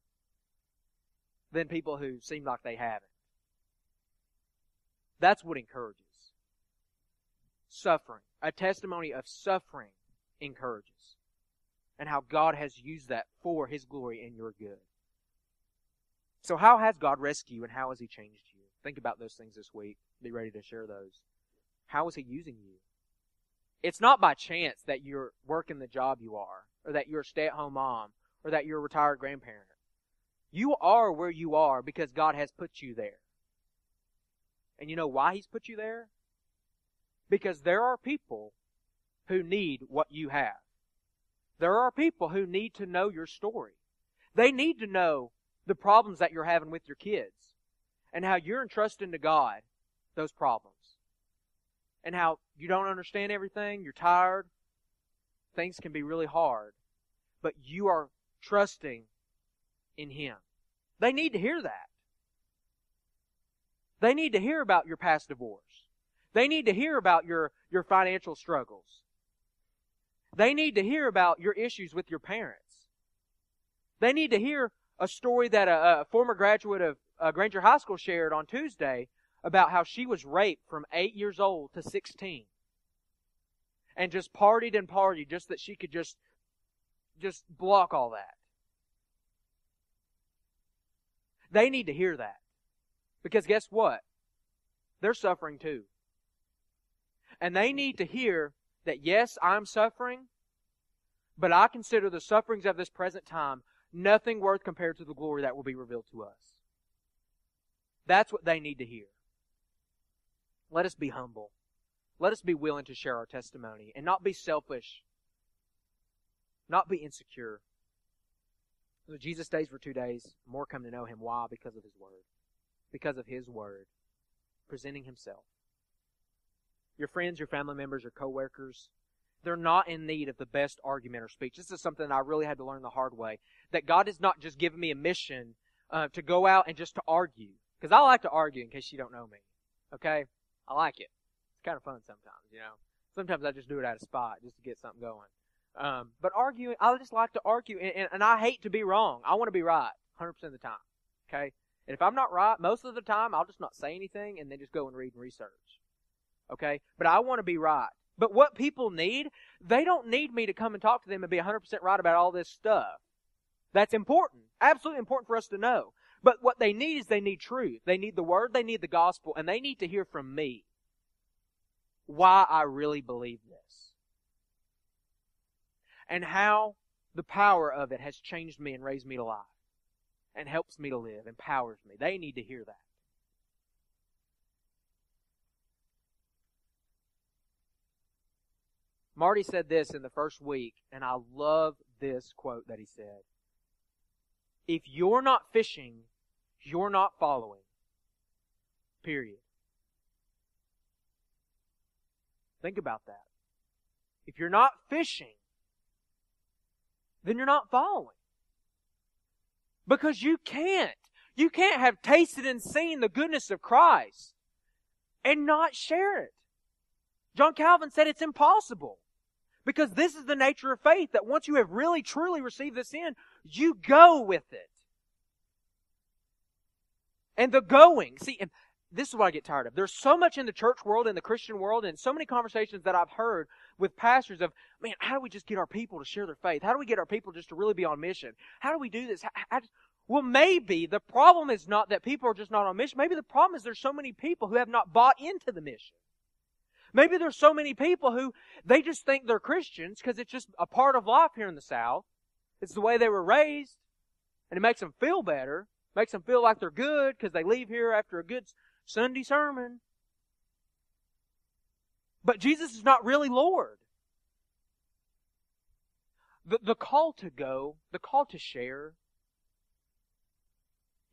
than people who seem like they haven't. That's what encourages. Suffering. A testimony of suffering encourages. And how God has used that for His glory and your good. So how has God rescued you and how has He changed you? Think about those things this week. Be ready to share those. How is He using you? It's not by chance that you're working the job you are, or that you're a stay-at-home mom, or that you're a retired grandparent. You are where you are because God has put you there. And you know why He's put you there? Because there are people who need what you have. There are people who need to know your story. They need to know the problems that you're having with your kids, and how you're entrusting to God those problems. And how you don't understand everything, you're tired, things can be really hard, but you are trusting in Him. They need to hear that. They need to hear about your past divorce. They need to hear about your, your financial struggles. They need to hear about your issues with your parents. They need to hear a story that a, a former graduate of uh, Granger High School shared on Tuesday about how she was raped from eight years old to sixteen. And just partied and partied just that she could just, just block all that. They need to hear that. Because guess what? They're suffering too. And they need to hear that, yes, I'm suffering, but I consider the sufferings of this present time nothing worth compared to the glory that will be revealed to us. That's what they need to hear. Let us be humble. Let us be willing to share our testimony and not be selfish. Not be insecure. So Jesus stays for two days. More come to know Him. Why? Because of His Word. Because of His Word. Presenting Himself. Your friends, your family members, your coworkers, they're not in need of the best argument or speech. This is something I really had to learn the hard way. That God has not just given me a mission uh, to go out and just to argue. Because I like to argue, in case you don't know me. Okay? I like it. It's kind of fun sometimes, you know. Sometimes I just do it out of spite just to get something going. Um, but arguing, I just like to argue, and, and, and I hate to be wrong. I want to be right one hundred percent of the time, okay? And if I'm not right, most of the time, I'll just not say anything and then just go and read and research, okay? But I want to be right. But what people need, they don't need me to come and talk to them and be one hundred percent right about all this stuff. That's important. Absolutely important for us to know. But what they need is they need truth. They need the Word, they need the gospel, and they need to hear from me why I really believe this. and how the power of it has changed me and raised me to life and helps me to live, empowers me. They need to hear that. Marty said this in the first week, and I love this quote that he said. If you're not fishing, you're not following. Period. Think about that. If you're not fishing, then you're not following. Because you can't. You can't have tasted and seen the goodness of Christ and not share it. John Calvin said it's impossible. Because this is the nature of faith, that once you have really, truly received this in, you go with it. And the going. See, and this is what I get tired of. There's so much in the church world, in the Christian world, and so many conversations that I've heard with pastors of, man, how do we just get our people to share their faith? How do we get our people just to really be on mission? How do we do this? How, how, well, maybe the problem is not that people are just not on mission. Maybe the problem is there's so many people who have not bought into the mission. Maybe there's so many people who, they just think they're Christians because it's just a part of life here in the South. It's the way they were raised, and it makes them feel better, makes them feel like they're good because they leave here after a good Sunday sermon. But Jesus is not really Lord. The, the call to go, the call to share,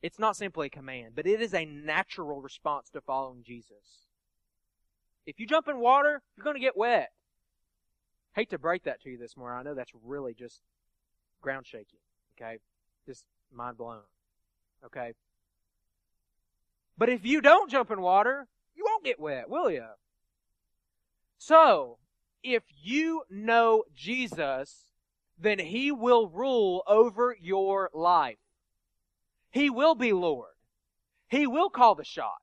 it's not simply a command, but it is a natural response to following Jesus. If you jump in water, you're going to get wet. Hate to break that to you this morning. I know that's really just ground shaking. Okay? Just mind blown. Okay? But if you don't jump in water, you won't get wet, will you? So, if you know Jesus, then He will rule over your life. He will be Lord. He will call the shots.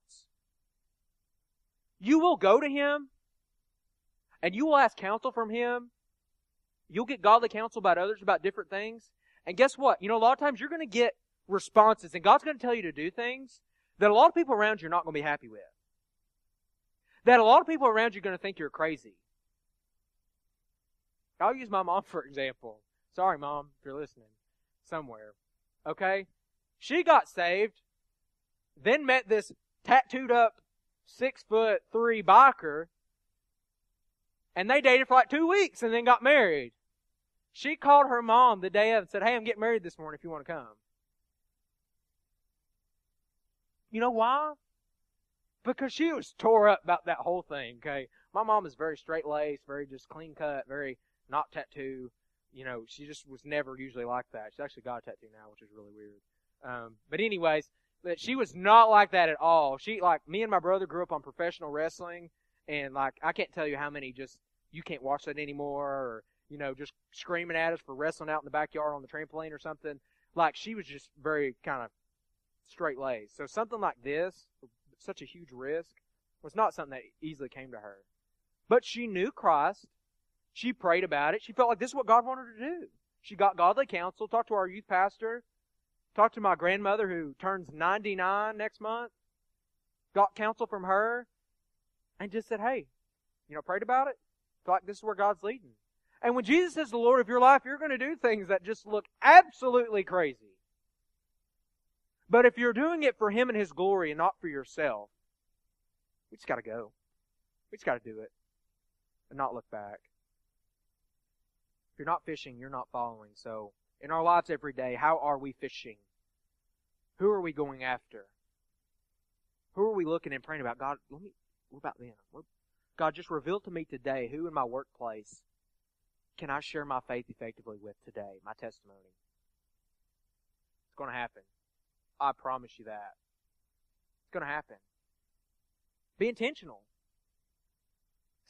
You will go to Him, and you will ask counsel from Him. You'll get godly counsel about others, about different things. And guess what? You know, a lot of times you're going to get responses, and God's going to tell you to do things that a lot of people around you are not going to be happy with. That a lot of people around you are going to think you're crazy. I'll use my mom for example. Sorry, Mom, if you're listening somewhere. Okay? She got saved, then met this tattooed up, six foot three biker, and they dated for like two weeks and then got married. She called her mom the day of and said, hey, I'm getting married this morning if you want to come. You know why? Because she was tore up about that whole thing, okay? My mom is very straight-laced, very just clean-cut, very not tattoo. You know, she just was never usually like that. She's actually got a tattoo now, which is really weird. Um, but anyways, But she was not like that at all. She, like, me and my brother grew up on professional wrestling, and, like, I can't tell you how many just, you can't watch that anymore, or, you know, just screaming at us for wrestling out in the backyard on the trampoline or something. Like, she was just very kind of straight-laced. So something like this, such a huge risk, was not something that easily came to her. But she knew Christ. She prayed about it. She felt like this is what God wanted her to do. She got godly counsel, talked to our youth pastor, talked to my grandmother who turns ninety-nine next month. Got counsel from her. And just said, hey, you know, prayed about it. Feel like this is where God's leading. And when Jesus is the Lord of your life, you're going to do things that just look absolutely crazy. But if you're doing it for Him and His glory and not for yourself, we just got to go. We just got to do it. And not look back. If you're not fishing, you're not following. So, in our lives every day, how are we fishing? Who are we going after? Who are we looking and praying about? God, let me. What about them? What, God, just reveal to me today who in my workplace can I share my faith effectively with today, my testimony. It's going to happen. I promise you that. It's going to happen. Be intentional.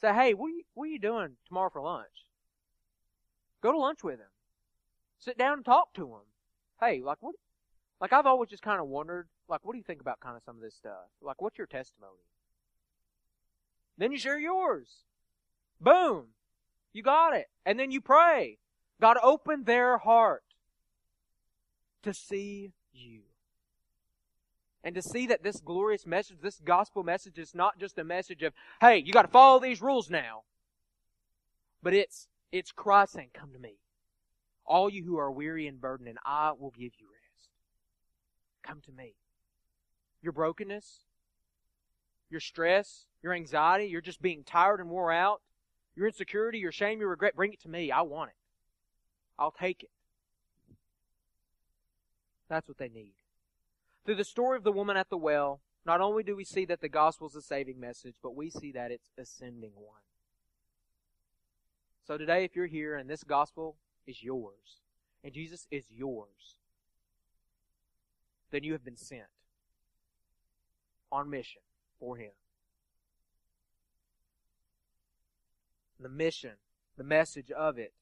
Say, hey, what are you, what are you doing tomorrow for lunch? Go to lunch with him. Sit down and talk to him. Hey, like what? Like I've always just kind of wondered, like, what do you think about kind of some of this stuff? Like, what's your testimony? Then you share yours. Boom. You got it. And then you pray. God, open their heart to see you. And to see that this glorious message, this gospel message is not just a message of, hey, you got to follow these rules now. But it's, it's Christ saying, come to me. all you who are weary and burdened, and I will give you rest. Come to me. Your brokenness, your stress, your anxiety, you're just being tired and wore out, your insecurity, your shame, your regret, bring it to me. I want it. I'll take it. That's what they need. Through the story of the woman at the well, not only do we see that the gospel is a saving message, but we see that it's a sending one. So today, if you're here and this gospel is yours, and Jesus is yours, then you have been sent on mission for Him. The mission, the message of it,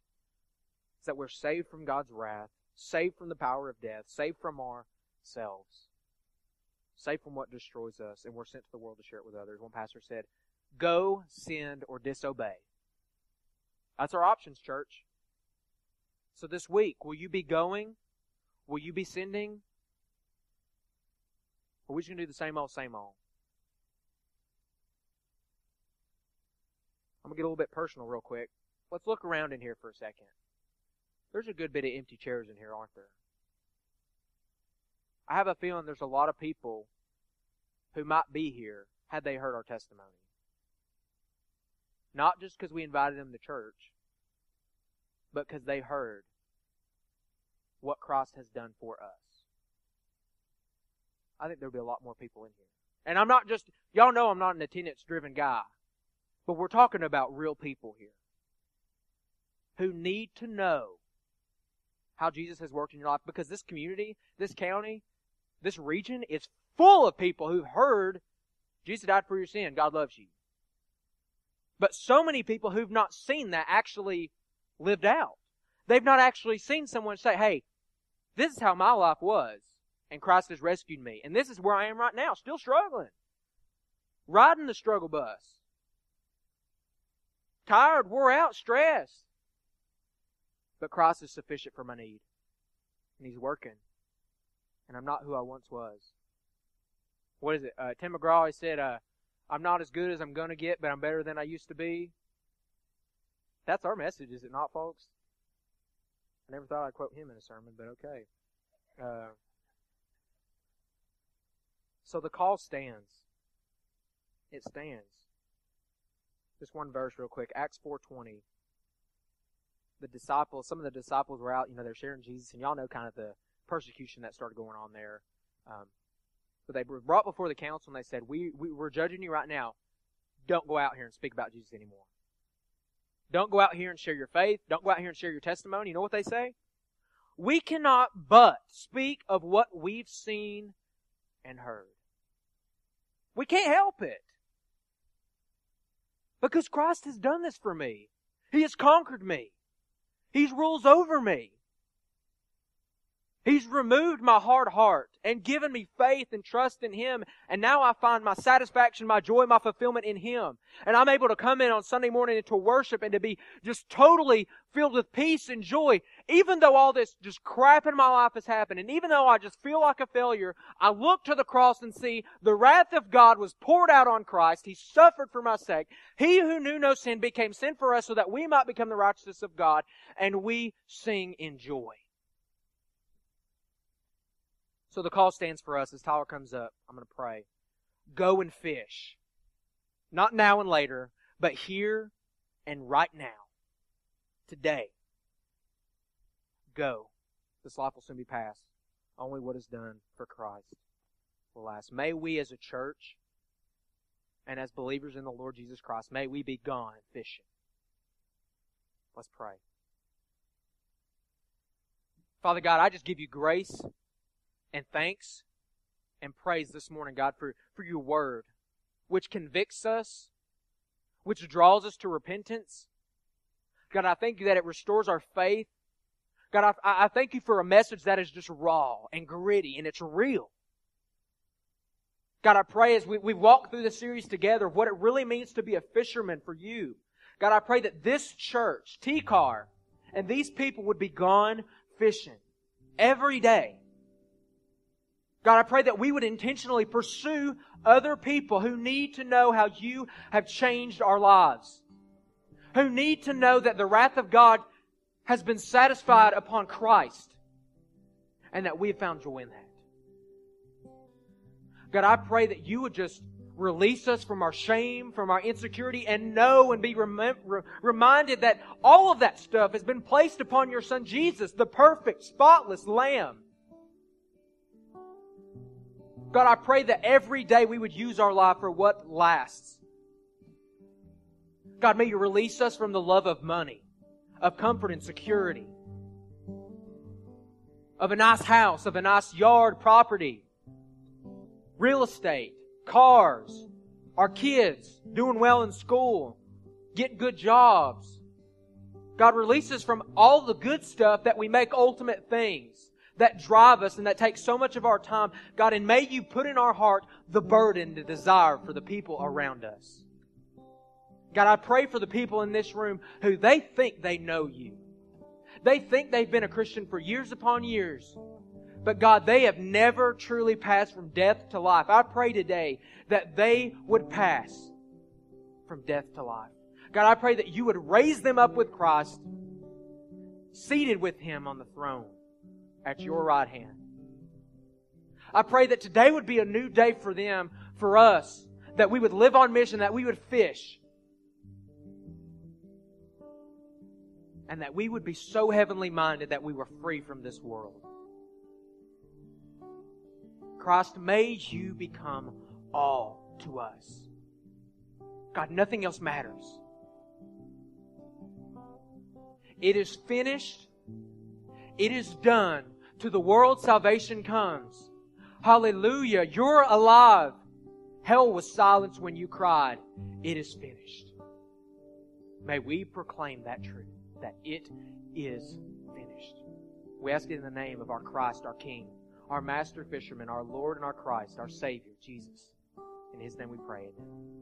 is that we're saved from God's wrath, saved from the power of death, saved from ourselves, saved from what destroys us, and we're sent to the world to share it with others. One pastor said, "Go, send, or disobey." That's our options, church. So this week, will you be going? Will you be sending? Or are we just going to do the same old, same old? I'm going to get a little bit personal real quick. Let's look around in here for a second. There's a good bit of empty chairs in here, aren't there? I have a feeling there's a lot of people who might be here had they heard our testimony. Not just because we invited them to church, but because they heard what Christ has done for us. I think there'll be a lot more people in here. And I'm not just, y'all know I'm not an attendance-driven guy, but we're talking about real people here who need to know how Jesus has worked in your life, because this community, this county, this region is full of people who've heard Jesus died for your sin, God loves you. But so many people who've not seen that actually lived out. They've not actually seen someone say, hey, this is how my life was, and Christ has rescued me, and this is where I am right now, still struggling, riding the struggle bus, tired, wore out, stressed. But Christ is sufficient for my need, and He's working, and I'm not who I once was. What is it? Uh, Tim McGraw, he said, uh, I'm not as good as I'm going to get, but I'm better than I used to be. That's our message, is it not, folks? I never thought I'd quote him in a sermon, but okay. Uh, so the call stands. It stands. Just one verse real quick. Acts four twenty. The disciples, some of the disciples were out, you know, they're sharing Jesus, and y'all know kind of the persecution that started going on there. Um, But they were brought before the council, and they said, we, we, we're judging you right now. Don't go out here and speak about Jesus anymore. Don't go out here and share your faith. Don't go out here and share your testimony. You know what they say? We cannot but speak of what we've seen and heard. We can't help it. Because Christ has done this for me. He has conquered me. He rules over me. He's removed my hard heart and given me faith and trust in Him. And now I find my satisfaction, my joy, my fulfillment in Him. And I'm able to come in on Sunday morning and to worship and to be just totally filled with peace and joy. Even though all this just crap in my life has happened, and even though I just feel like a failure, I look to the cross and see the wrath of God was poured out on Christ. He suffered for my sake. He who knew no sin became sin for us so that we might become the righteousness of God. And we sing in joy. So the call stands for us. As Tyler comes up, I'm going to pray. Go and fish. Not now and later, but here and right now. Today. Go. This life will soon be past. Only what is done for Christ will last. May we as a church and as believers in the Lord Jesus Christ, may we be gone fishing. Let's pray. Father God, I just give you grace and thanks and praise this morning, God, for, for your word, which convicts us, which draws us to repentance. God, I thank you that it restores our faith. God, I, I thank you for a message that is just raw and gritty, and it's real. God, I pray as we, we walk through this series together what it really means to be a fisherman for you. God, I pray that this church, T C A R, and these people would be gone fishing every day. God, I pray that we would intentionally pursue other people who need to know how you have changed our lives, who need to know that the wrath of God has been satisfied upon Christ, and that we have found joy in that. God, I pray that you would just release us from our shame, from our insecurity, and know and be rem- re- reminded that all of that stuff has been placed upon your Son Jesus, the perfect, spotless Lamb. God, I pray that every day we would use our life for what lasts. God, may you release us from the love of money, of comfort and security, of a nice house, of a nice yard, property, real estate, cars, our kids doing well in school, getting good jobs. God, release us from all the good stuff that we make ultimate things that drive us and that take so much of our time. God, and may you put in our heart the burden, the desire for the people around us. God, I pray for the people in this room who they think they know you. They think they've been a Christian for years upon years. But God, they have never truly passed from death to life. I pray today that they would pass from death to life. God, I pray that you would raise them up with Christ, seated with Him on the throne at your right hand. I pray that today would be a new day for them, for us, that we would live on mission, that we would fish, and that we would be so heavenly minded that we were free from this world. Christ, may you become all to us. God, nothing else matters. It is finished. It is done. To the world salvation comes. Hallelujah. You're alive. Hell was silenced when you cried, "It is finished." May we proclaim that truth, that it is finished. We ask it in the name of our Christ, our King, our Master Fisherman, our Lord and our Christ, our Savior, Jesus. In His name we pray. Amen.